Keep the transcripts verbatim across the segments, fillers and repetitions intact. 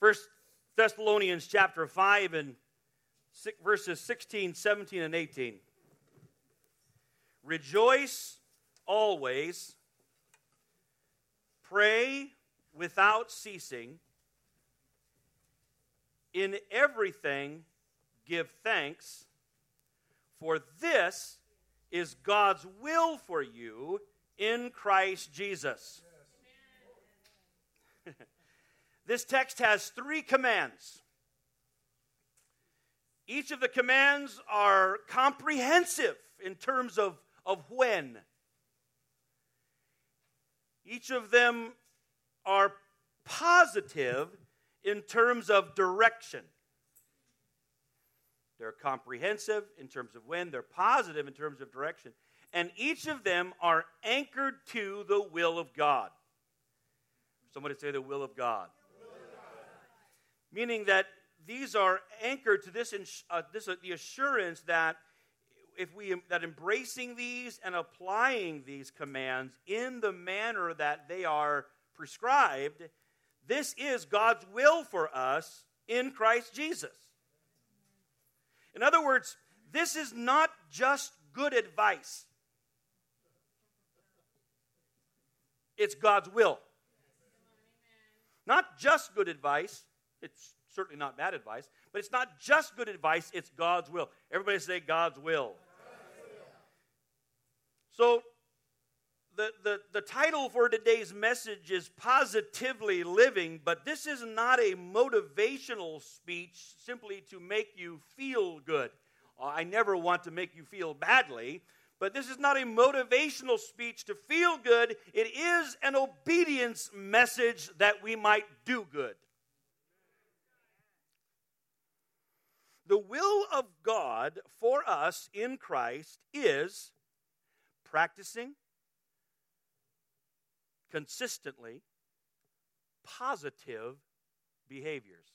First Thessalonians chapter five and verses sixteen, seventeen, and eighteen. Rejoice always, pray without ceasing, in everything give thanks, for this is God's will for you in Christ Jesus. Yes. This text has three commands. Each of the commands are comprehensive in terms of, of when. Each of them are positive in terms of direction. They're comprehensive in terms of when. They're positive in terms of direction. And each of them are anchored to the will of God. Somebody say the will of God. Will of God. Meaning that these are anchored to this, uh, this uh, the assurance that if we that embracing these and applying these commands in the manner that they are prescribed, this is God's will for us in Christ Jesus. In other words, this is not just good advice. It's God's will. Not just good advice. It's certainly not bad advice. But it's not just good advice. It's God's will. Everybody say God's will. God's will. So the, the, the title for today's message is Positively Living. But this is not a motivational speech simply to make you feel good. I never want to make you feel badly, but this is not a motivational speech to feel good. It is an obedience message that we might do good. The will of God for us in Christ is practicing consistently positive behaviors.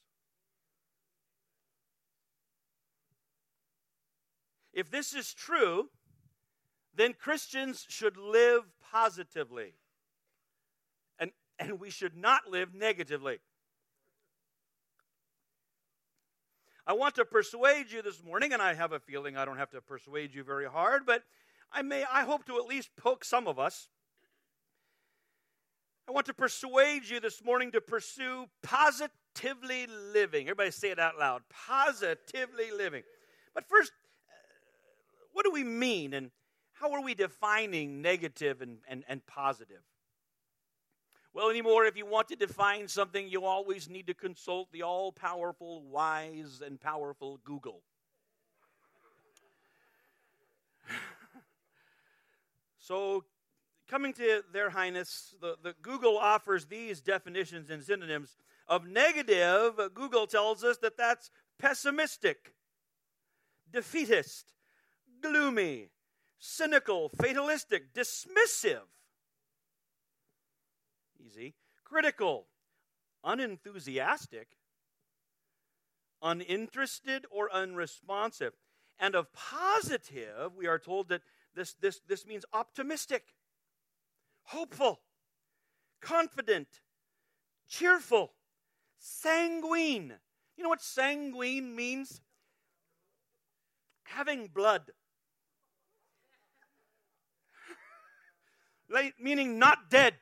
If this is true, then Christians should live positively. And, and we should not live negatively. I want to persuade you this morning, and I have a feeling I don't have to persuade you very hard, but I may, I hope to at least poke some of us. I want to persuade you this morning to pursue positively living. Everybody say it out loud. Positively living. But first, what do we mean, and how are we defining negative and, and, and positive? Well, anymore, if you want to define something, you always need to consult the all-powerful, wise, and powerful Google. So, coming to their highness, the, the Google offers these definitions and synonyms. Of negative, Google tells us that that's pessimistic, defeatist, gloomy, cynical, fatalistic, dismissive, easy, critical, unenthusiastic, uninterested, or unresponsive. And of positive, we are told that this, this, this means optimistic, hopeful, confident, cheerful, sanguine. You know what sanguine means? Having blood. Meaning not dead.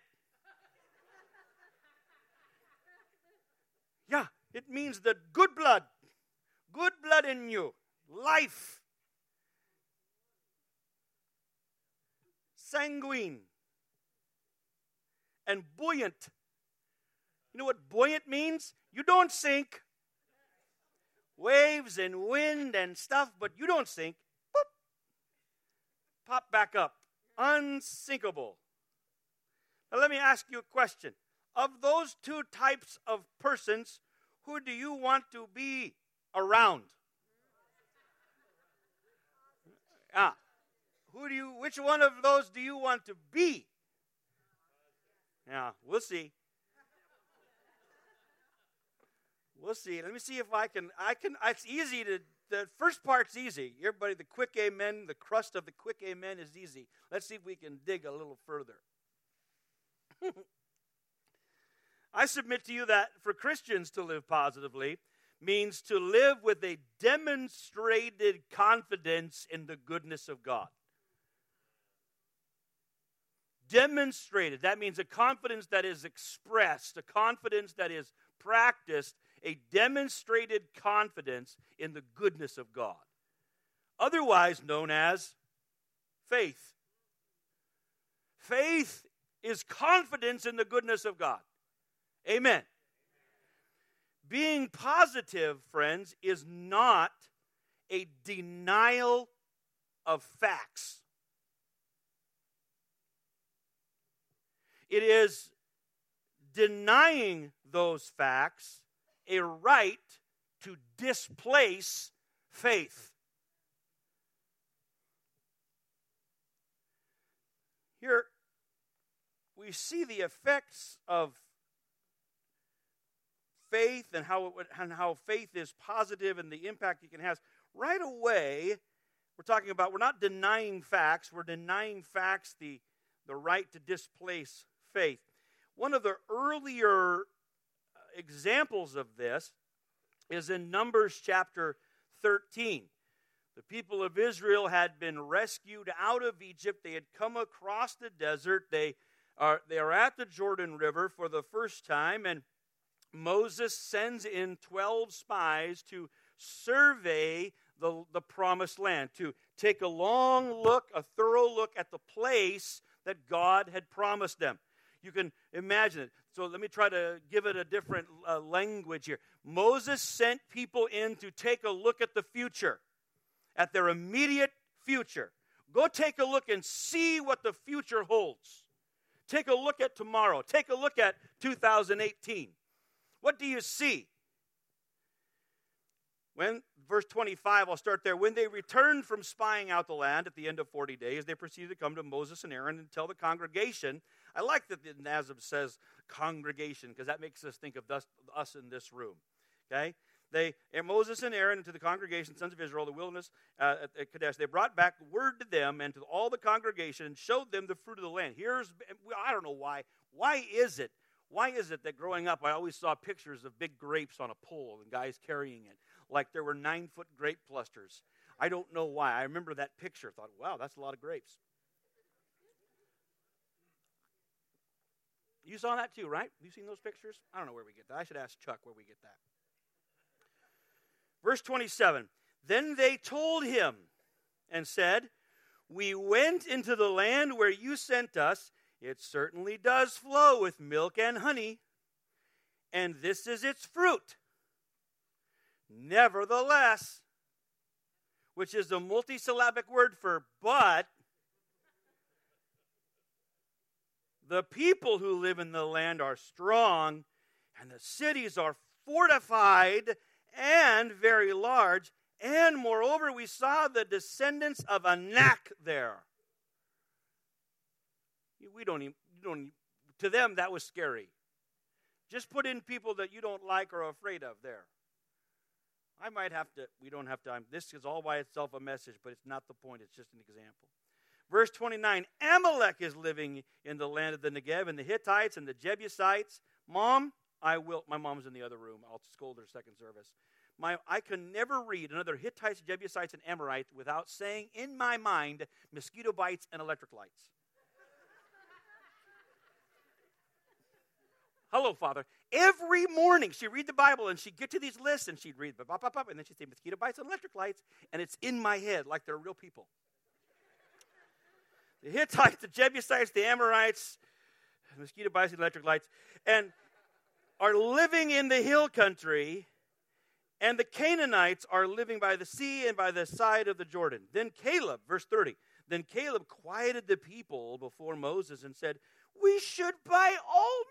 Yeah, it means the good blood, good blood in you, life. Sanguine and buoyant. You know what buoyant means? You don't sink. Waves and wind and stuff, but you don't sink. Boop. Pop back up. Unsinkable. Now let me ask you a question. Of those two types of persons, who do you want to be around? Ah, who do you? Which one of those do you want to be? Yeah, we'll see. We'll see. Let me see if I can. I can. It's easy to. The first part's easy. Everybody, the quick amen, the crust of the quick amen is easy. Let's see if we can dig a little further. I submit to you that for Christians to live positively means to live with a demonstrated confidence in the goodness of God. Demonstrated, that means a confidence that is expressed, a confidence that is practiced, a demonstrated confidence in the goodness of God, otherwise known as faith. Faith is confidence in the goodness of God. Amen. Being positive, friends, is not a denial of facts. It is denying those facts a right to displace faith. Here we see the effects of faith and how it would, and how faith is positive and the impact it can have. Right away, we're talking about we're not denying facts. We're denying facts the, the right to displace faith. One of the earlier examples of this is in Numbers chapter thirteen. The people of Israel had been rescued out of Egypt. They had come across the desert. They are, they are at the Jordan River for the first time, and Moses sends in twelve spies to survey the, the promised land, to take a long look, a thorough look at the place that God had promised them. You can imagine it. So let me try to give it a different uh, language here. Moses sent people in to take a look at the future, at their immediate future. Go take a look and see what the future holds. Take a look at tomorrow. Take a look at two thousand eighteen. What do you see? When, verse twenty-five, I'll start there. When they returned from spying out the land at the end of forty days, they proceeded to come to Moses and Aaron and tell the congregation. I like that the N A S B says congregation, because that makes us think of us, us in this room. Okay? They, and Moses and Aaron, and to the congregation, sons of Israel, the wilderness uh, at, at Kadesh, they brought back word to them and to all the congregation and showed them the fruit of the land. Here's, I don't know why. Why is it? Why is it that growing up I always saw pictures of big grapes on a pole and guys carrying it like there were nine-foot grape clusters? I don't know why. I remember that picture. I thought, wow, that's a lot of grapes. You saw that too, right? Have you seen those pictures? I don't know where we get that. I should ask Chuck where we get that. Verse twenty-seven, then they told him and said, we went into the land where you sent us. It certainly does flow with milk and honey, and this is its fruit. Nevertheless, which is the multisyllabic word for but, the people who live in the land are strong, and the cities are fortified and very large, and moreover, we saw the descendants of Anak there. We don't even, you don't, to them, that was scary. Just put in people that you don't like or are afraid of there. I might have to, we don't have time. This is all by itself a message, but it's not the point. It's just an example. Verse twenty-nine, Amalek is living in the land of the Negev and the Hittites and the Jebusites. Mom, I will, my mom's in the other room. I'll scold her second service. My, I can never read another Hittites, Jebusites, and Amorites without saying in my mind mosquito bites and electric lights. Hello, Father. Every morning she'd read the Bible and she'd get to these lists and she'd read, pop, pop, pop, and then she'd say mosquito bites and electric lights, and it's in my head like they're real people. The Hittites, the Jebusites, the Amorites, mosquito bites and electric lights, and are living in the hill country, and the Canaanites are living by the sea and by the side of the Jordan. Then Caleb, verse thirty, then Caleb quieted the people before Moses and said, we should by all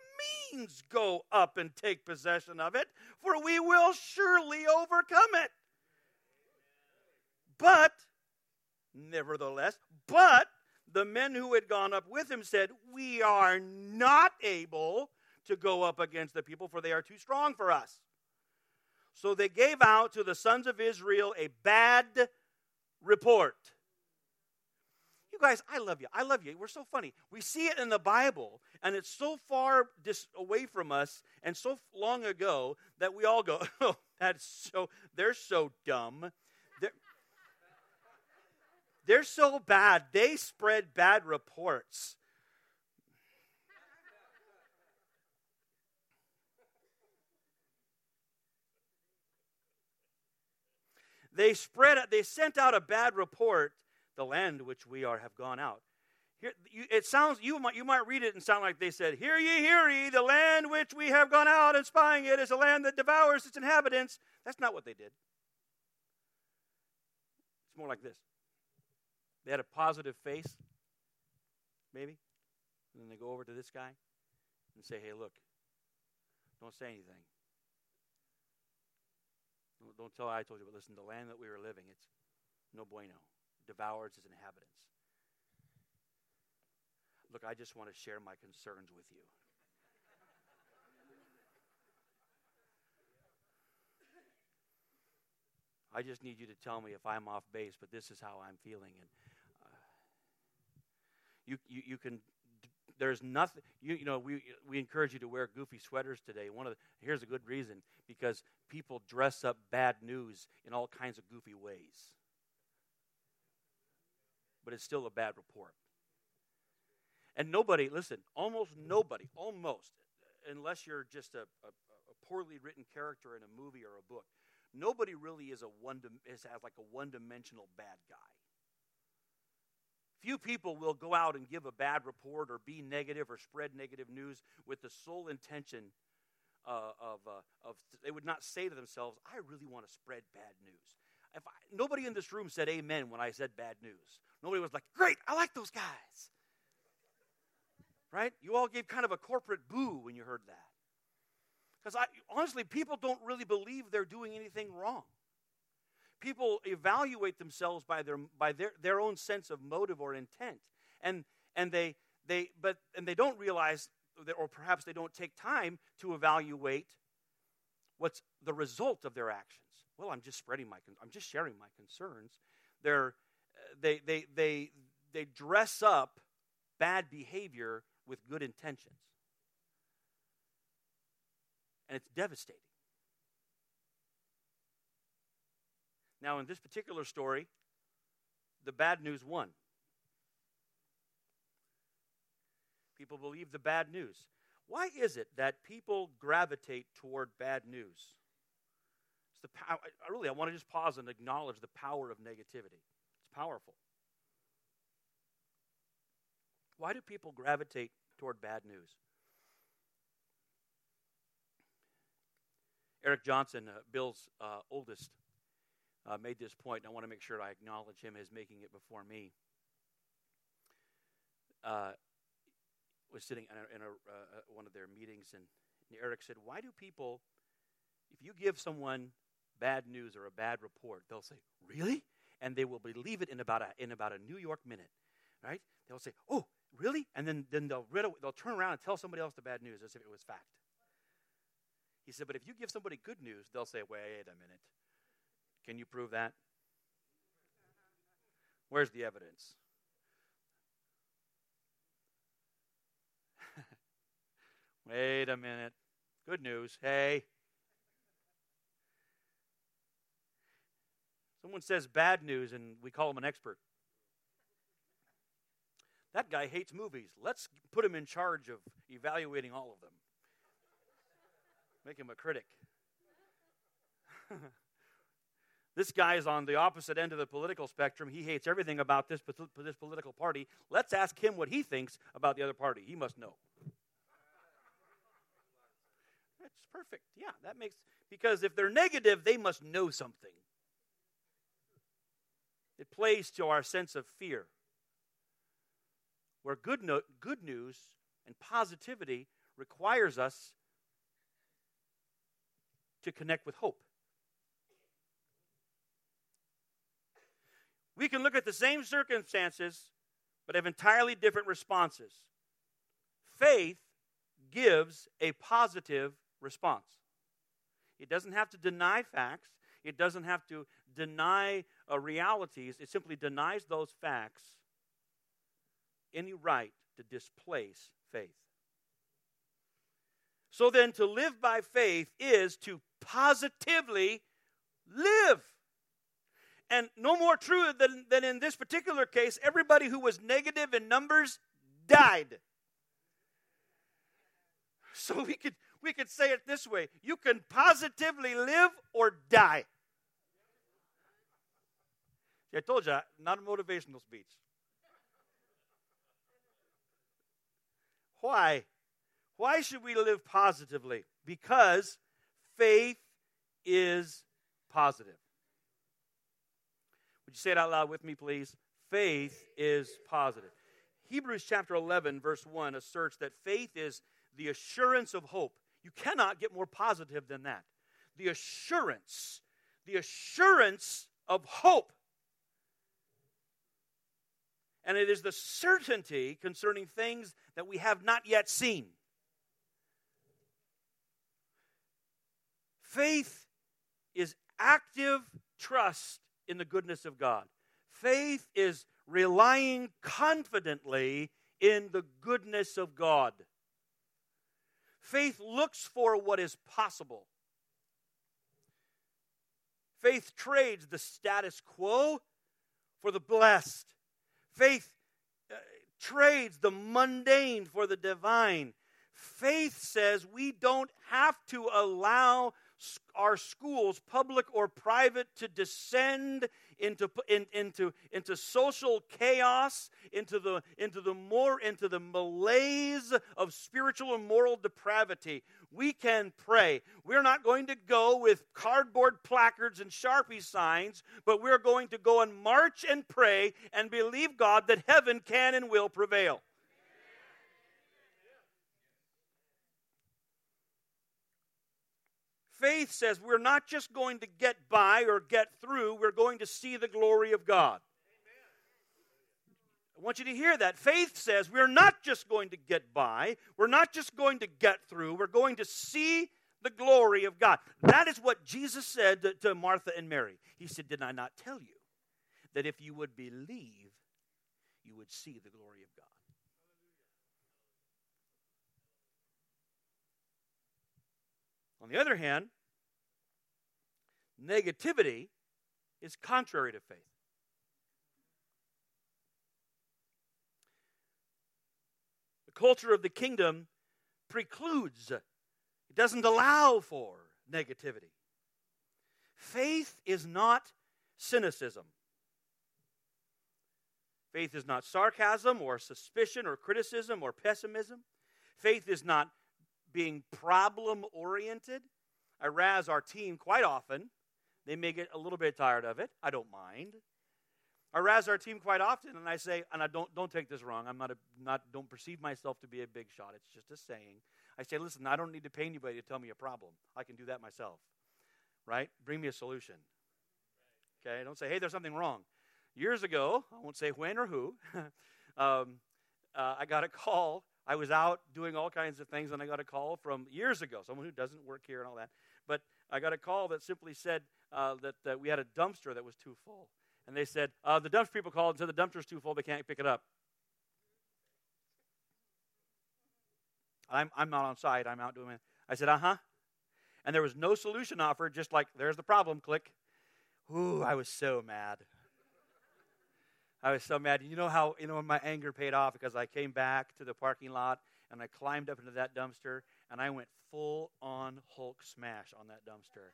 means go up and take possession of it, for we will surely overcome it. But, nevertheless, but the men who had gone up with him said, we are not able to go up against the people, for they are too strong for us. So they gave out to the sons of Israel a bad report. You guys, I love you. I love you. We're so funny. We see it in the Bible, and it's so far dis- away from us and so long ago that we all go, oh, that's so, they're so dumb. They're, they're so bad. They spread bad reports. They spread. They sent out a bad report. The land which we are have gone out. Here, you, it sounds you might you might read it and sound like they said, "Hear ye, hear ye! The land which we have gone out and spying it is a land that devours its inhabitants." That's not what they did. It's more like this. They had a positive face, maybe, and then they go over to this guy and say, "Hey, look! Don't say anything. Don't tell I told you, but listen, the land that we were living, it's no bueno. Devours its inhabitants. Look, I just want to share my concerns with you." I just need you to tell me if I'm off base, but this is how I'm feeling. And uh, you, you, you can. There's nothing. You, you know, we we encourage you to wear goofy sweaters today. One of the, here's a good reason, because people dress up bad news in all kinds of goofy ways. But it's still a bad report. And nobody, listen, almost nobody, almost, unless you're just a, a, a poorly written character in a movie or a book, nobody really is a one is has like a one-dimensional bad guy. Few people will go out and give a bad report or be negative or spread negative news with the sole intention uh, of uh, of th- they would not say to themselves, "I really want to spread bad news." If I, nobody in this room said amen when I said bad news. Nobody was like, "Great, I like those guys." Right? You all gave kind of a corporate boo when you heard that. Because I, honestly, people don't really believe they're doing anything wrong. People evaluate themselves by their by their, their own sense of motive or intent. And and they they but and they don't realize that, or perhaps they don't take time to evaluate what's the result of their actions. Well, I'm just spreading my, I'm just sharing my concerns. They're, they, they, they, they dress up bad behavior with good intentions, and it's devastating. Now, in this particular story, the bad news won. People believe the bad news. Why is it that people gravitate toward bad news? The power, I really, I want to just pause and acknowledge the power of negativity. It's powerful. Why do people gravitate toward bad news? Eric Johnson, uh, Bill's uh, oldest, uh, made this point, and I want to make sure I acknowledge him as making it before me. Uh, was sitting in, a, in a, uh, one of their meetings, and, and Eric said, "Why do people, if you give someone bad news or a bad report, they'll say, 'Really?' And they will believe it in about a in about a New York minute, right? They'll say, 'Oh, really?' And then then they'll they'll turn around and tell somebody else the bad news as if it was fact." He said, "But if you give somebody good news, they'll say, 'Wait a minute, can you prove that? Where's the evidence?'" Wait a minute, good news, hey. Someone says bad news, and we call him an expert. "That guy hates movies. Let's put him in charge of evaluating all of them. Make him a critic." "This guy is on the opposite end of the political spectrum. He hates everything about this, this political party. Let's ask him what he thinks about the other party. He must know." That's perfect. Yeah, that makes, because if they're negative, they must know something. It plays to our sense of fear, where good, no, good news and positivity requires us to connect with hope. We can look at the same circumstances, but have entirely different responses. Faith gives a positive response. It doesn't have to deny facts. It doesn't have to deny uh, realities. It simply denies those facts any right to displace faith. So then, to live by faith is to positively live. And no more true than, than in this particular case, everybody who was negative in Numbers died. So we could we could say it this way: you can positively live or die. I told you, not a motivational speech. Why? Why should we live positively? Because faith is positive. Would you say it out loud with me, please? Faith is positive. Hebrews chapter eleven, verse one asserts that faith is the assurance of hope. You cannot get more positive than that. The assurance, the assurance of hope. And it is the certainty concerning things that we have not yet seen. Faith is active trust in the goodness of God. Faith is relying confidently in the goodness of God. Faith looks for what is possible. Faith trades the status quo for the blessed. Faith uh, trades the mundane for the divine. Faith says we don't have to allow sc- our schools, public or private, to descend into in, into into social chaos, into the into the more into the malaise of spiritual and moral depravity. We can pray. We're not going to go with cardboard placards and Sharpie signs, but we're going to go and march and pray and believe God that heaven can and will prevail. Faith says we're not just going to get by or get through, we're going to see the glory of God. Amen. I want you to hear that. Faith says we're not just going to get by, we're not just going to get through, we're going to see the glory of God. That is what Jesus said to, to Martha and Mary. He said, "Did I not tell you that if you would believe, you would see the glory of God?" On the other hand, negativity is contrary to faith. The culture of the kingdom precludes, it doesn't allow for negativity. Faith is not cynicism. Faith is not sarcasm or suspicion or criticism or pessimism. Faith is not being problem-oriented. I razz our team quite often. They may get a little bit tired of it. I don't mind. I razz our team quite often, and I say, and I don't don't take this wrong. I'm not a, not don't perceive myself to be a big shot. It's just a saying. I say, listen, I don't need to pay anybody to tell me a problem. I can do that myself, right? Bring me a solution. Okay. Don't say, hey, there's something wrong. Years ago, I won't say when or who. um, uh, I got a call. I was out doing all kinds of things, and I got a call from years ago, someone who doesn't work here and all that. But I got a call that simply said uh, that, that we had a dumpster that was too full. And they said, uh, the dumpster people called and said the dumpster's too full, they can't pick it up. I'm I'm not on site, I'm out doing it. I said, uh-huh. And there was no solution offered, just like, there's the problem, click. Ooh, I was so mad. I was so mad. You know how, you know, my anger paid off, because I came back to the parking lot and I climbed up into that dumpster and I went full on Hulk smash on that dumpster.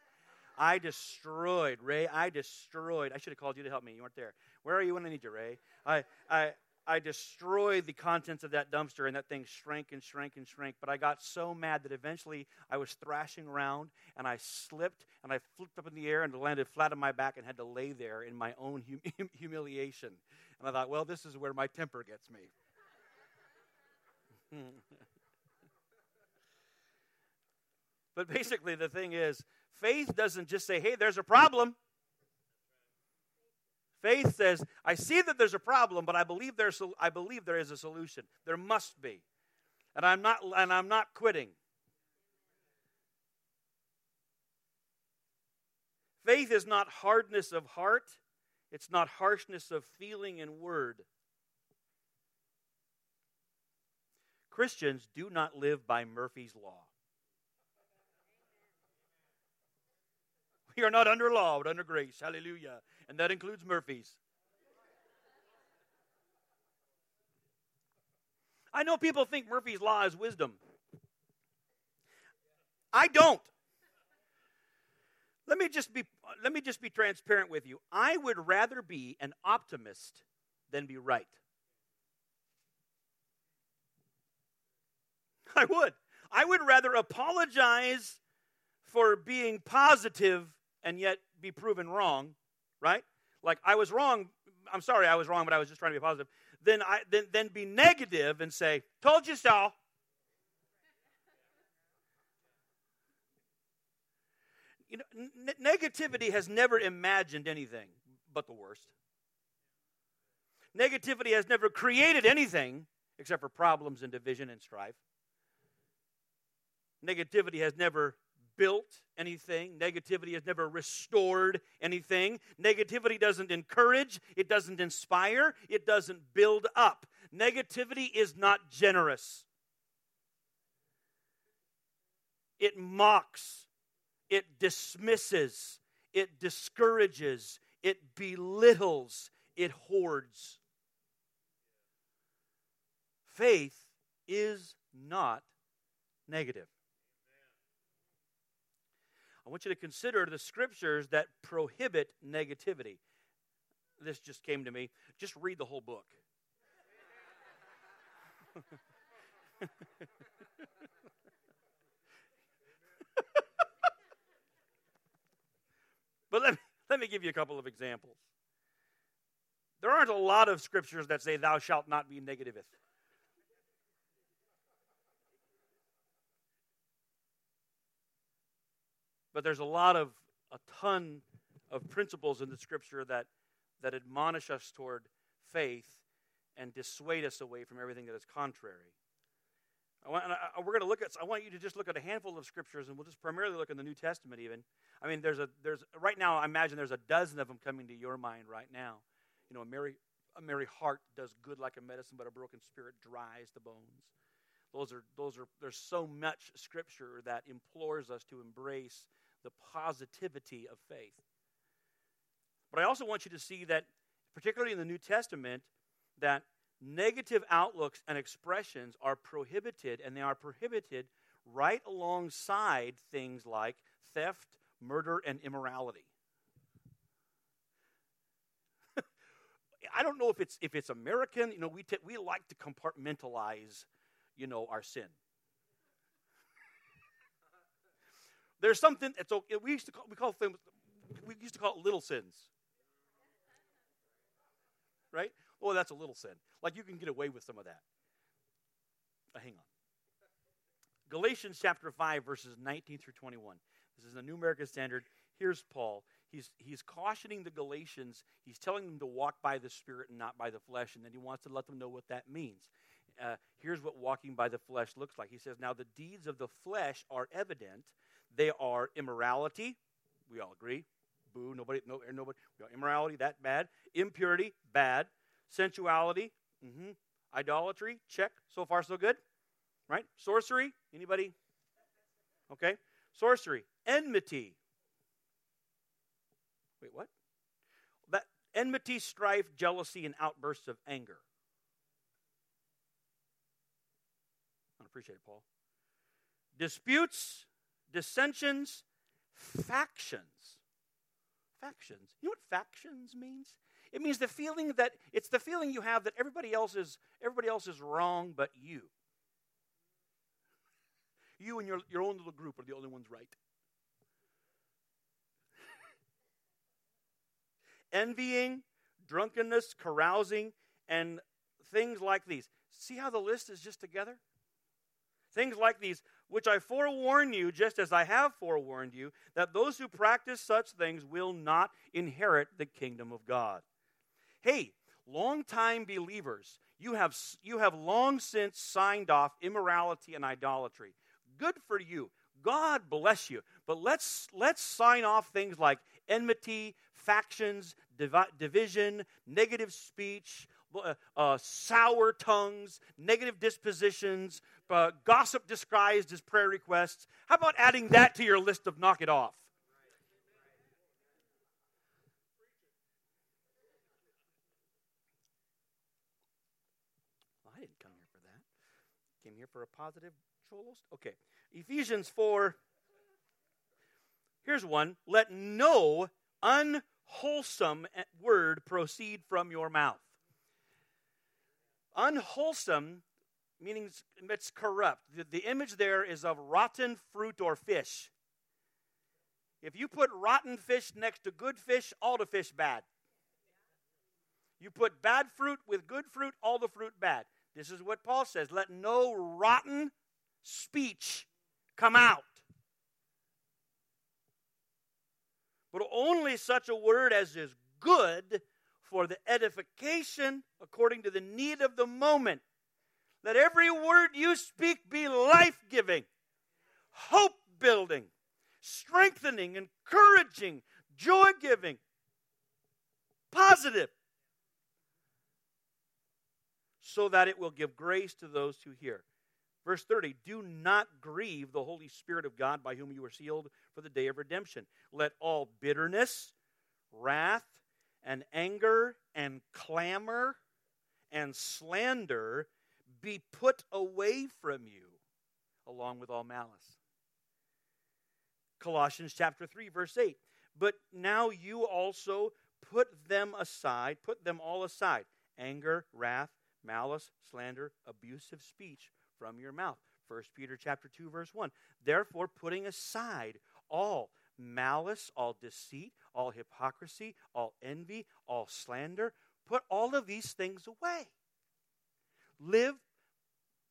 I destroyed, Ray, I destroyed. I should have called you to help me. You weren't there. Where are you when I need you, Ray? I I I destroyed the contents of that dumpster, and that thing shrank and shrank and shrank. But I got so mad that eventually I was thrashing around and I slipped and I flipped up in the air and landed flat on my back and had to lay there in my own hum- humiliation. And I thought, well, this is where my temper gets me. But basically the thing is, faith doesn't just say, hey, there's a problem. Faith says, I see that there's a problem, but I believe there's I believe there is a solution. There must be. And I'm not and I'm not quitting. Faith is not hardness of heart. It's not harshness of feeling and word. Christians do not live by Murphy's Law. We are not under law, but under grace. Hallelujah. And that includes Murphy's. I know people think Murphy's Law is wisdom. I don't. Let me just be let me just be transparent with you. I would rather be an optimist than be right. I would. I would rather apologize for being positive and yet be proven wrong, right? Like I was wrong. I'm sorry I was wrong, but I was just trying to be positive. Then I then then be negative and say, "Told you so." You know, n- negativity has never imagined anything but the worst. Negativity has never created anything except for problems and division and strife. Negativity has never built anything. Negativity has never restored anything. Negativity doesn't encourage. It doesn't inspire. It doesn't build up. Negativity is not generous. It mocks. It dismisses. It discourages. It belittles. It hoards. Faith is not negative. I want you to consider the scriptures that prohibit negativity. This just came to me. Just read the whole book. But let me, let me give you a couple of examples. There aren't a lot of scriptures that say, thou shalt not be negativeth. But there's a lot of, a ton of principles in the scripture that, that admonish us toward faith and dissuade us away from everything that is contrary. I want, and I, we're going to look at, I want you to just look at a handful of scriptures, and we'll just primarily look in the New Testament even. I mean, there's a, there's right now, I imagine there's a dozen of them coming to your mind right now. You know, a merry, a merry heart does good like a medicine, but a broken spirit dries the bones. Those are, those are, there's so much scripture that implores us to embrace the positivity of faith. But I also want you to see that, particularly in the New Testament, that negative outlooks and expressions are prohibited, and they are prohibited right alongside things like theft, murder, and immorality. I don't know if it's if it's American. You know, we t- we like to compartmentalize, you know, our sin. There's something. It's okay. We used to call, we call things, we used to call it little sins, right? Oh, that's a little sin. Like you can get away with some of that. Uh, hang on. Galatians chapter five, verses nineteen through twenty-one. This is the New American Standard. Here's Paul. He's he's cautioning the Galatians. He's telling them to walk by the Spirit and not by the flesh, and then he wants to let them know what that means. Uh, here's what walking by the flesh looks like. He says, now the deeds of the flesh are evident. They are immorality. We all agree. Boo, nobody, no, nobody. Immorality, that bad. Impurity, bad. Sensuality, mm-hmm. Idolatry, check. So far, so good. Right? Sorcery, anybody? Okay. Sorcery, enmity. Wait, what? That enmity, strife, jealousy, and outbursts of anger. I appreciate it, Paul. Disputes, dissensions, factions. Factions. You know what factions means? It means the feeling that it's the feeling you have that everybody else is everybody else is wrong but you. You and your, your own little group are the only ones right. Envying, drunkenness, carousing, and things like these. See how the list is just together? Things like these, which I forewarn you, just as I have forewarned you, that those who practice such things will not inherit the kingdom of God. Hey, long-time believers, you have, you have long since signed off immorality and idolatry. Good for you. God bless you. But let's let's sign off things like enmity, factions, divi- division, negative speech, uh, sour tongues, negative dispositions, uh, gossip disguised as prayer requests. How about adding that to your list of knock it off? Well, I didn't come here for that. Came here for a positive cholos. Okay. Ephesians four. Here's one. Let no unwholesome word proceed from your mouth. Unwholesome, meaning it's corrupt. The, the image there is of rotten fruit or fish. If you put rotten fish next to good fish, all the fish bad. You put bad fruit with good fruit, all the fruit bad. This is what Paul says. Let no rotten speech come out, but only such a word as is good for the edification according to the need of the moment. Let every word you speak be life-giving, hope-building, strengthening, encouraging, joy-giving, positive, so that it will give grace to those who hear. Verse thirty, do not grieve the Holy Spirit of God by whom you were sealed for the day of redemption. Let all bitterness, wrath, and anger, and clamor, and slander be put away from you, along with all malice. Colossians chapter three, verse eight. But now you also put them aside, put them all aside. Anger, wrath, malice, slander, abusive speech from your mouth. First Peter chapter two, verse one. Therefore, putting aside all malice, all deceit, all hypocrisy, all envy, all slander, put all of these things away. Live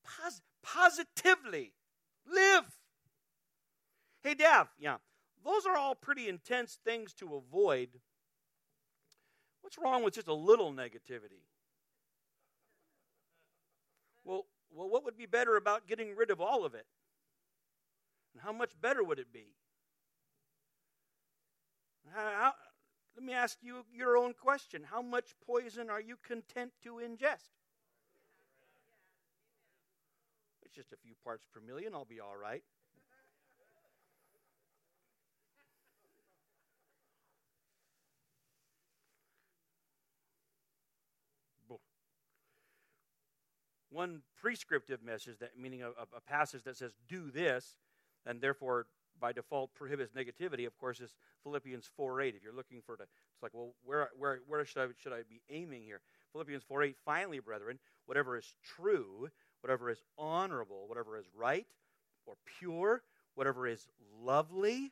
pos- positively. Live. Hey, Dav, yeah, those are all pretty intense things to avoid. What's wrong with just a little negativity? Well, Well, what would be better about getting rid of all of it? And how much better would it be? How, how, let me ask you your own question. How much poison are you content to ingest? It's just a few parts per million. I'll be all right. One prescriptive message, that meaning a, a passage that says, do this, and therefore, by default, prohibits negativity, of course, is Philippians four eight. If you're looking for the, it's like, well, where where where should I, should I be aiming here? Philippians four eight, finally, brethren, whatever is true, whatever is honorable, whatever is right or pure, whatever is lovely,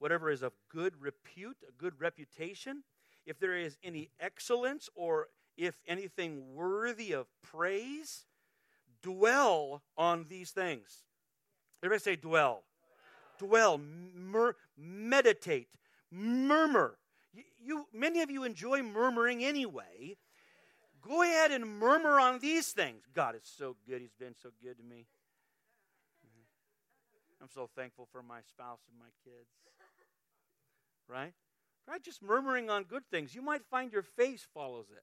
whatever is of good repute, a good reputation, if there is any excellence or if anything worthy of praise, dwell on these things. Everybody say dwell. Dwell. dwell mur- meditate. Murmur. You, you, many of you enjoy murmuring anyway. Go ahead and murmur on these things. God is so good. He's been so good to me. I'm so thankful for my spouse and my kids. Right? Try just murmuring on good things. You might find your face follows it.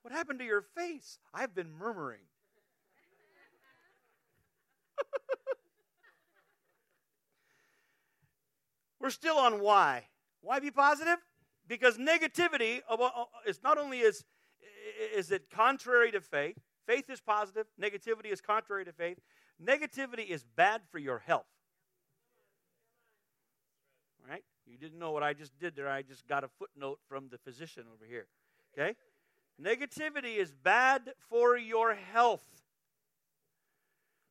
What happened to your face? I've been murmuring. We're still on why. Why be positive? Because negativity is not only is, is it contrary to faith. Faith is positive. Negativity is contrary to faith. Negativity is bad for your health. All right? You didn't know what I just did there. I just got a footnote from the physician over here. Okay? Negativity is bad for your health.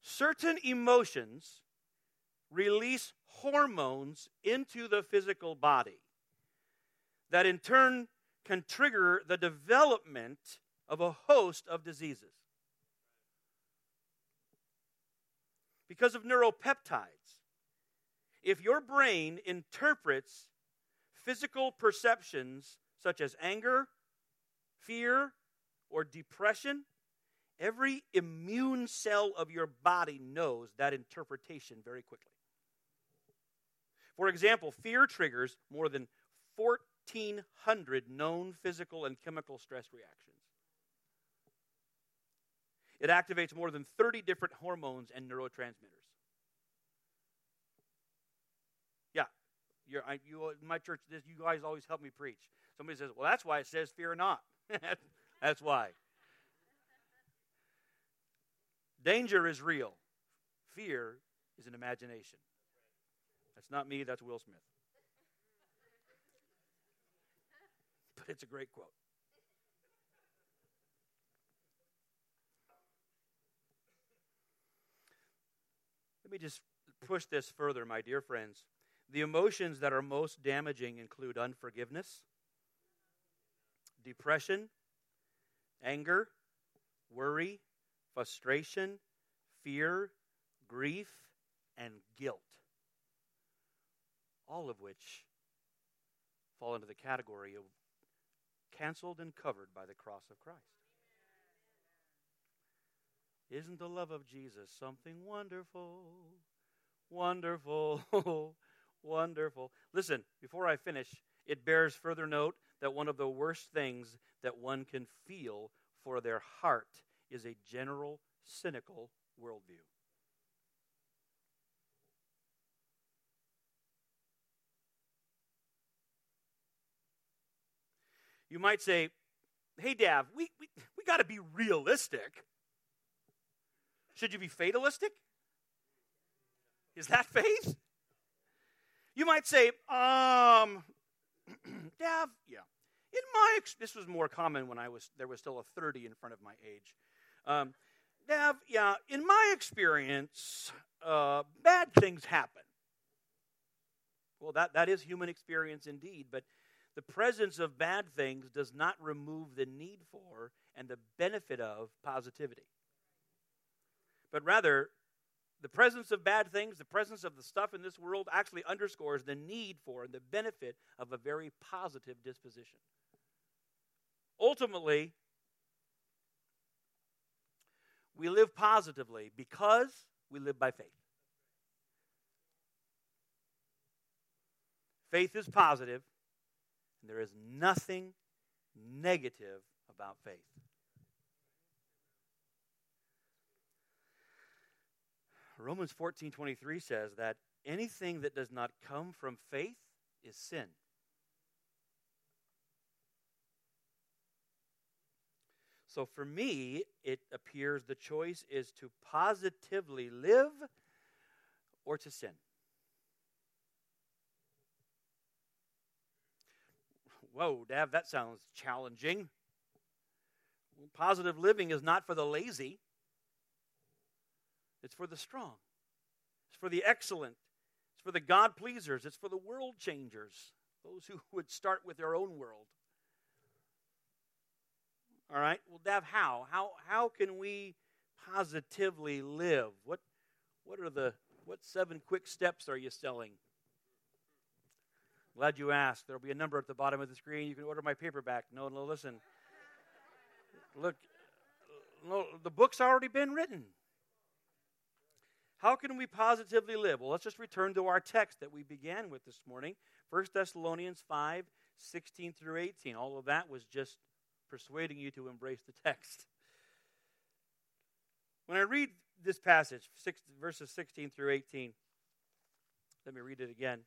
Certain emotions release hormones into the physical body that in turn can trigger the development of a host of diseases. Because of neuropeptides, if your brain interprets physical perceptions such as anger, fear, or depression, every immune cell of your body knows that interpretation very quickly. For example, fear triggers more than fourteen hundred known physical and chemical stress reactions. It activates more than thirty different hormones and neurotransmitters. Yeah, you're, I, you, my church, this, you guys always help me preach. Somebody says, well, that's why it says fear not. That's why. Danger is real. Fear is an imagination. That's not me, that's Will Smith. But it's a great quote. Let me just push this further, my dear friends. The emotions that are most damaging include unforgiveness, depression, anger, worry, frustration, fear, grief, and guilt. All of which fall into the category of canceled and covered by the cross of Christ. Isn't the love of Jesus something wonderful, wonderful, wonderful? Listen, before I finish, it bears further note that one of the worst things that one can feel for their heart is a general, cynical worldview. You might say, hey, Dav, we, we, we got to be realistic. Should you be fatalistic? Is that faith? You might say, um, Dav, yeah. In my ex- this was more common when I was there was still a thirty in front of my age. Um, Dav, yeah. In my experience, uh, bad things happen. Well, that that is human experience indeed, but the presence of bad things does not remove the need for and the benefit of positivity. But rather, the presence of bad things, the presence of the stuff in this world actually underscores the need for and the benefit of a very positive disposition. Ultimately, we live positively because we live by faith. Faith is positive, and there is nothing negative about faith. Romans fourteen twenty-three says that anything that does not come from faith is sin. So for me, it appears the choice is to positively live or to sin. Whoa, Dav, that sounds challenging. Positive living is not for the lazy. It's for the strong. It's for the excellent. It's for the God-pleasers. It's for the world changers, those who would start with their own world. All right, well, Dav, how? How, how can we positively live? What, what are the, what seven quick steps are you selling? Glad you asked. There'll be a number at the bottom of the screen. You can order my paperback. No, no, listen. Look, no, the book's already been written. How can we positively live? Well, let's just return to our text that we began with this morning, First Thessalonians five, sixteen through eighteen. All of that was just persuading you to embrace the text. When I read this passage, six, verses sixteen through eighteen, let me read it again.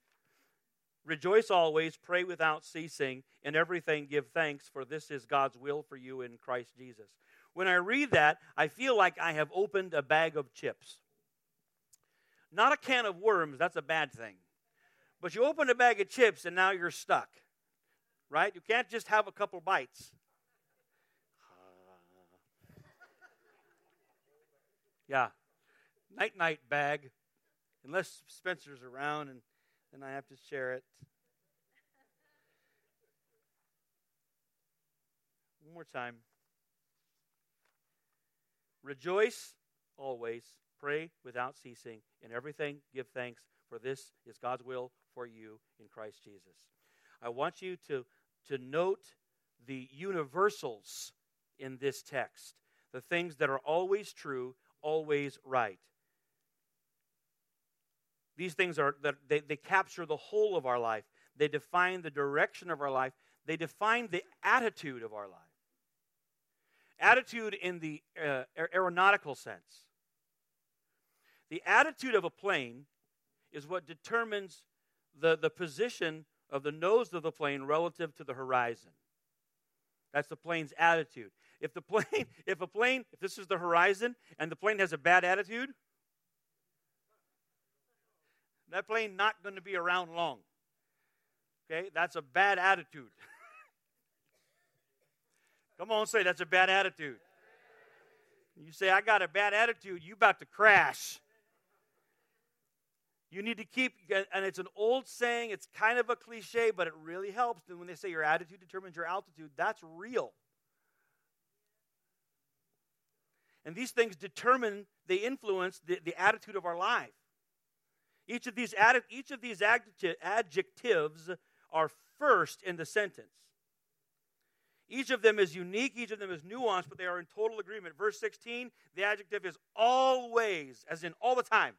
Rejoice always, pray without ceasing, in everything give thanks, for this is God's will for you in Christ Jesus. When I read that, I feel like I have opened a bag of chips. Not a can of worms, that's a bad thing. But you open a bag of chips and now you're stuck, right? You can't just have a couple bites. Uh, yeah, night-night bag, unless Spencer's around and then I have to share it. One more time. Rejoice always. Pray without ceasing. In everything, give thanks, for this is God's will for you in Christ Jesus. I want you to, to note the universals in this text, the things that are always true, always right. These things are that they, they capture the whole of our life. They define the direction of our life. They define the attitude of our life. Attitude in the uh, aeronautical sense. The attitude of a plane is what determines the, the position of the nose of the plane relative to the horizon. That's the plane's attitude. If the plane, if a plane, if this is the horizon and the plane has a bad attitude, that plane not going to be around long. Okay, that's a bad attitude. Come on, say that's a bad attitude. You say, I got a bad attitude, you about to crash. You need to keep, and it's an old saying, it's kind of a cliche, but it really helps. And when they say your attitude determines your altitude, that's real. And these things determine, they influence the, the attitude of our life. Each of these adi- each of these adjecti- adjectives are first in the sentence. Each of them is unique, each of them is nuanced, but they are in total agreement. Verse sixteen, the adjective is always, as in all the time.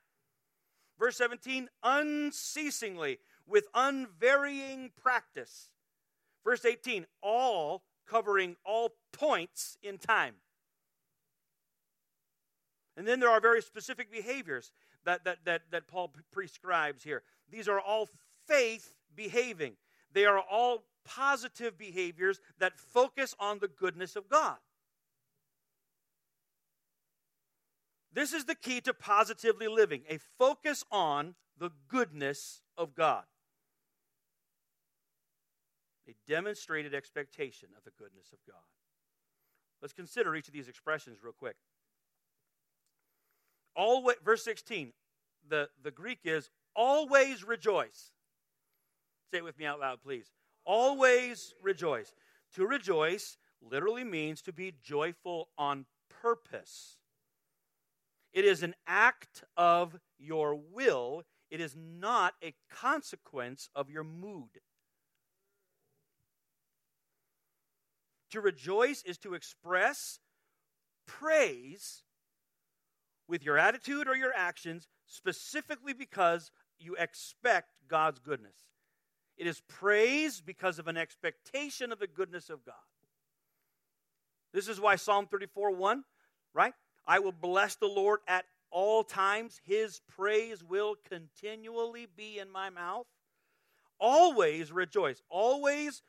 Verse seventeen, unceasingly, with unvarying practice. Verse eighteen, all, covering all points in time. And then there are very specific behaviors that, that, that, that Paul prescribes here. These are all faith behaving. They are all positive behaviors that focus on the goodness of God. This is the key to positively living, a focus on the goodness of God. A demonstrated expectation of the goodness of God. Let's consider each of these expressions real quick. Always, verse sixteen, the, the Greek is always rejoice. Say it with me out loud, please. Always rejoice. To rejoice literally means to be joyful on purpose. It is an act of your will. It is not a consequence of your mood. To rejoice is to express praise with your attitude or your actions, specifically because you expect God's goodness. It is praise because of an expectation of the goodness of God. This is why Psalm thirty-four one, right? I will bless the Lord at all times. His praise will continually be in my mouth. Always rejoice. Always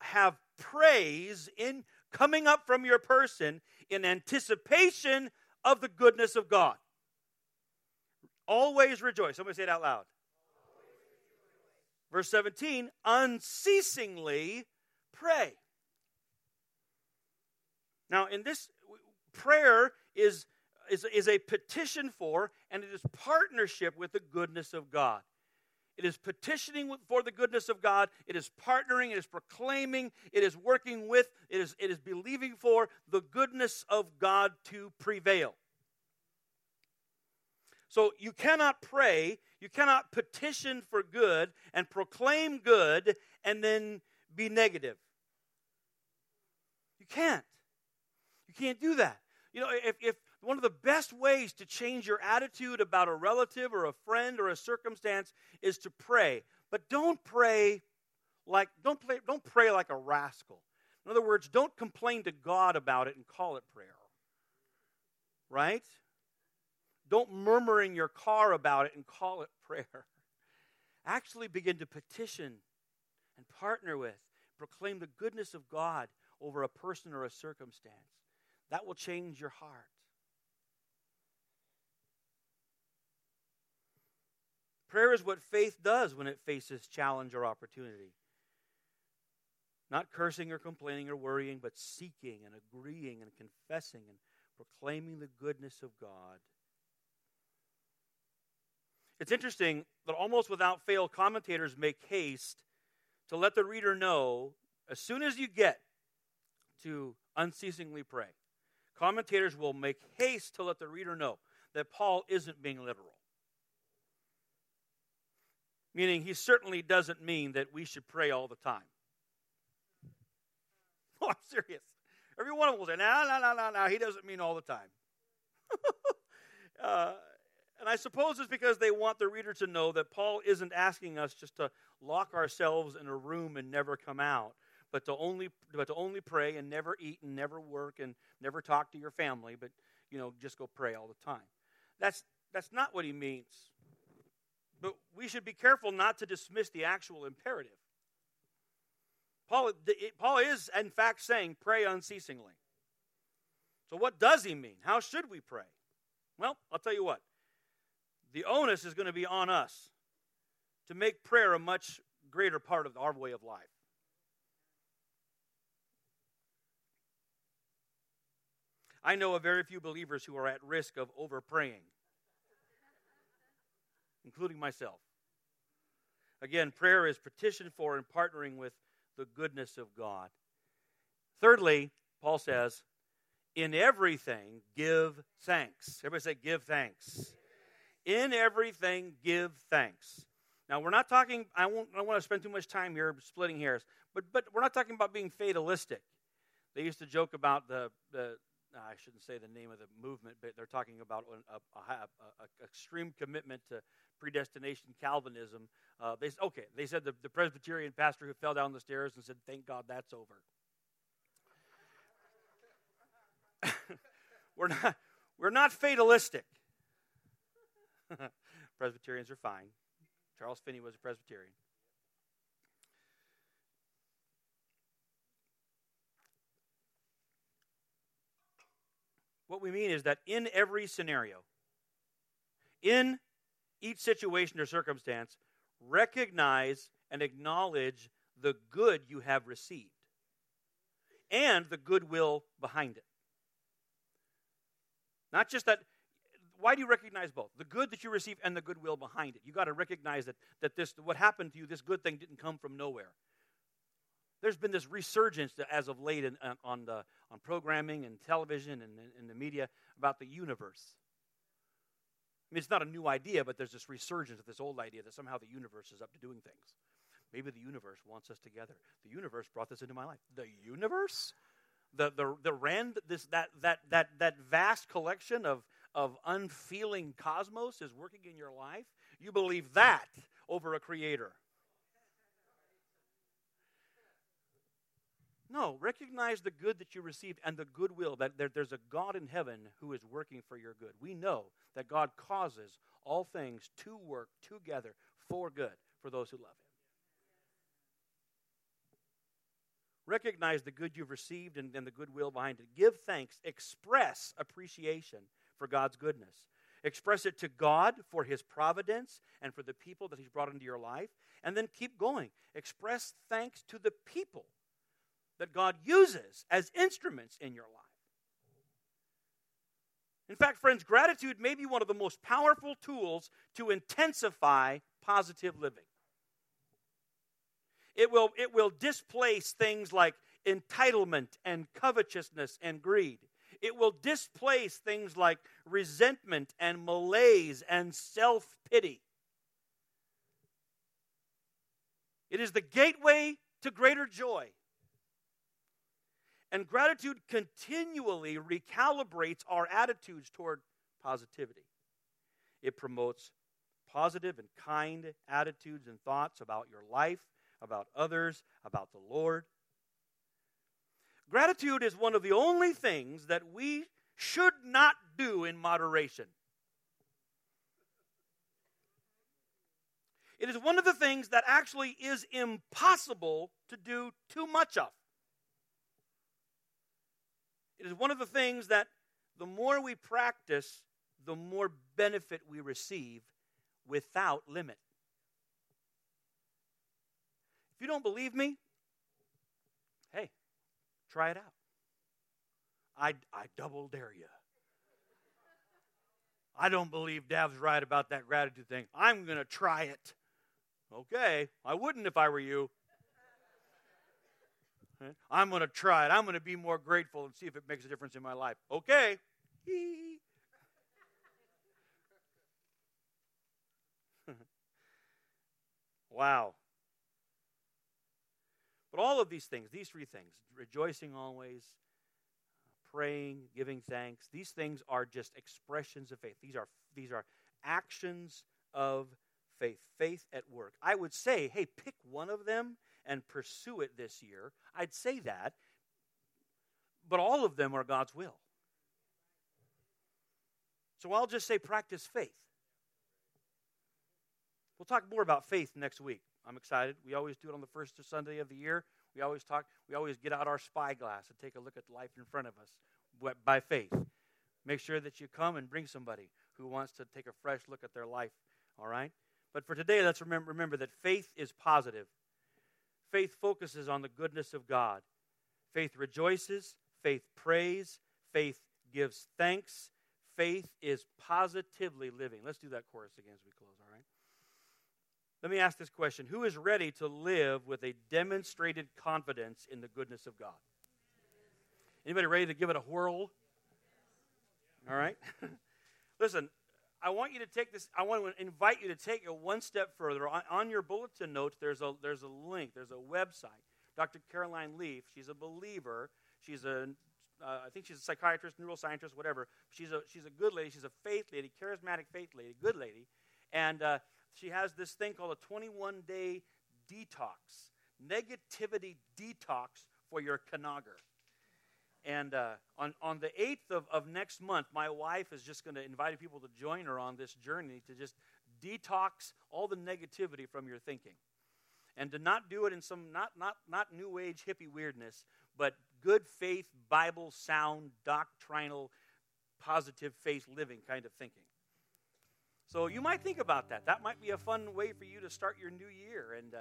have praise in coming up from your person in anticipation of the goodness of God. Always rejoice. Somebody say it out loud. Verse seventeen, unceasingly pray. Now, in this, prayer is, is, is a petition for, and it is partnership with the goodness of God. It is petitioning for the goodness of God. It is partnering. It is proclaiming. It is working with. It is, it is believing for the goodness of God to prevail. So you cannot pray, you cannot petition for good and proclaim good and then be negative. You can't. You can't do that. You know, if, if one of the best ways to change your attitude about a relative or a friend or a circumstance is to pray. But don't pray like don't pray, don't pray like a rascal. In other words, don't complain to God about it and call it prayer. Right? Don't murmur in your car about it and call it prayer. Actually begin to petition and partner with, proclaim the goodness of God over a person or a circumstance. That will change your heart. Prayer is what faith does when it faces challenge or opportunity. Not cursing or complaining or worrying, but seeking and agreeing and confessing and proclaiming the goodness of God. It's interesting that almost without fail, commentators make haste to let the reader know as soon as you get to unceasingly pray. Commentators will make haste to let the reader know that Paul isn't being literal. Meaning he certainly doesn't mean that we should pray all the time. Oh, I'm serious. Every one of them will say, no, no, no, no, no, he doesn't mean all the time. uh And I suppose it's because they want the reader to know that Paul isn't asking us just to lock ourselves in a room and never come out, but to only but to only pray and never eat and never work and never talk to your family, but, you know, just go pray all the time. That's that's not what he means. But we should be careful not to dismiss the actual imperative. Paul, Paul is, in fact, saying, pray unceasingly. So what does he mean? How should we pray? Well, I'll tell you what. The onus is going to be on us to make prayer a much greater part of our way of life. I know of very few believers who are at risk of over-praying, including myself. Again, prayer is petition for and partnering with the goodness of God. Thirdly, Paul says, in everything, give thanks. Everybody say, give thanks. In everything, give thanks. Now, we're not talking, I won't, I don't want to spend too much time here splitting hairs, but but we're not talking about being fatalistic. They used to joke about the, the I shouldn't say the name of the movement, but they're talking about an extreme commitment to predestination Calvinism. Uh, they Okay, they said the, the Presbyterian pastor who fell down the stairs and said, thank God that's over. we're not we're not fatalistic. Presbyterians are fine. Charles Finney was a Presbyterian. What we mean is that in every scenario, in each situation or circumstance, recognize and acknowledge the good you have received and the goodwill behind it. Not just that. Why do you recognize both? The good that you receive and the goodwill behind it. You've got to recognize that, that this what happened to you, this good thing didn't come from nowhere. There's been this resurgence as of late in, on, the, on programming and television and in the media about the universe. I mean, it's not a new idea, but there's this resurgence of this old idea that somehow the universe is up to doing things. Maybe the universe wants us together. The universe brought this into my life. The universe? The the the rand this that that that that vast collection of of unfeeling cosmos is working in your life? You believe that over a creator. No, recognize the good that you received and the goodwill, that there, there's a God in heaven who is working for your good. We know that God causes all things to work together for good for those who love him. Recognize the good you've received and, and the goodwill behind it. Give thanks. Express appreciation for God's goodness. Express it to God for his providence and for the people that he's brought into your life. And then keep going. Express thanks to the people that God uses as instruments in your life. In fact, friends, gratitude may be one of the most powerful tools to intensify positive living. It will, it will displace things like entitlement and covetousness and greed. It will displace things like resentment and malaise and self-pity. It is the gateway to greater joy. And gratitude continually recalibrates our attitudes toward positivity. It promotes positive and kind attitudes and thoughts about your life, about others, about the Lord. Gratitude is one of the only things that we should not do in moderation. It is one of the things that actually is impossible to do too much of. It is one of the things that the more we practice, the more benefit we receive without limit. If you don't believe me, hey, try it out. I, I double dare you. I don't believe Dav's right about that gratitude thing. I'm going to try it. Okay, I wouldn't if I were you. I'm going to try it. I'm going to be more grateful and see if it makes a difference in my life. Okay. Wow. But all of these things, these three things, rejoicing always, praying, giving thanks, these things are just expressions of faith. These are these are actions of faith, faith at work. I would say, hey, pick one of them and pursue it this year, I'd say that, but all of them are God's will. So I'll just say practice faith. We'll talk more about faith next week. I'm excited. We always do it on the first Sunday of the year. We always talk. We always get out our spyglass and take a look at life in front of us by faith. Make sure that you come and bring somebody who wants to take a fresh look at their life, all right? But for today, let's remember, remember that faith is positive. Faith focuses on the goodness of God. Faith rejoices. Faith prays. Faith gives thanks. Faith is positively living. Let's do that chorus again as we close, all right? Let me ask this question. Who is ready to live with a demonstrated confidence in the goodness of God? Anybody ready to give it a whirl? All right? Listen, I want you to take this, I want to invite you to take it one step further. On, on your bulletin notes, there's a, there's a link, there's a website. Doctor Caroline Leaf, she's a believer. She's a, uh, I think she's a psychiatrist, neuroscientist, whatever. She's a, she's a good lady. She's a faith lady, charismatic faith lady, good lady. And uh, she has this thing called a twenty-one day detox, negativity detox for your conager. And uh, on, on the eighth of, of next month, my wife is just going to invite people to join her on this journey to just detox all the negativity from your thinking. And to not do it in some not not not new age hippie weirdness, but good faith, Bible sound, doctrinal, positive faith living kind of thinking. So you might think about that. That might be a fun way for you to start your new year. And uh,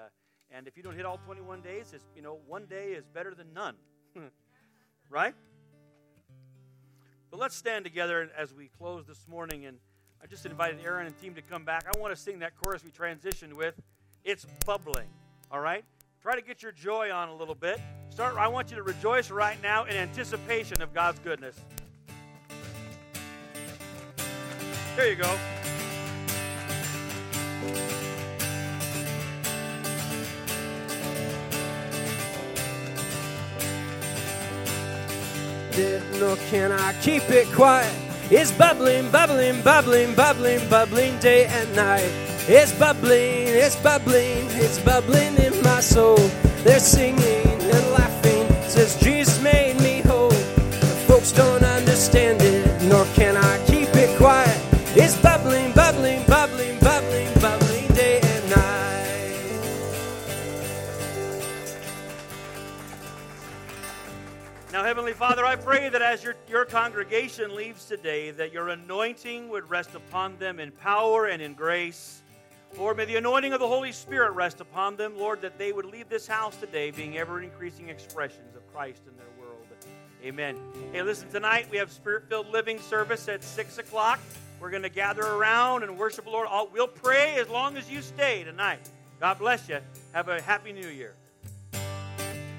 and if you don't hit all twenty-one days, it's, you know, one day is better than none. Right? But let's stand together as we close this morning. And I just invited Aaron and team to come back. I want to sing that chorus we transitioned with. It's bubbling. All right? Try to get your joy on a little bit. Start. I want you to rejoice right now in anticipation of God's goodness. There you go. Nor can I keep it quiet. It's bubbling, bubbling, bubbling, bubbling, bubbling day and night. It's bubbling, it's bubbling, it's bubbling in my soul. They're singing and laughing since Jesus made me whole. The folks don't understand it, nor can I keep it quiet. It's bubbling, bubbling, bubbling, bubbling, bubbling day and night. Now, Heavenly Father, I pray that as your, your congregation leaves today, that your anointing would rest upon them in power and in grace. Lord, may the anointing of the Holy Spirit rest upon them, Lord, that they would leave this house today being ever-increasing expressions of Christ in their world. Amen. Hey, listen, tonight we have Spirit-Filled Living service at six o'clock. We're going to gather around and worship the Lord. We'll pray as long as you stay tonight. God bless you. Have a happy new year.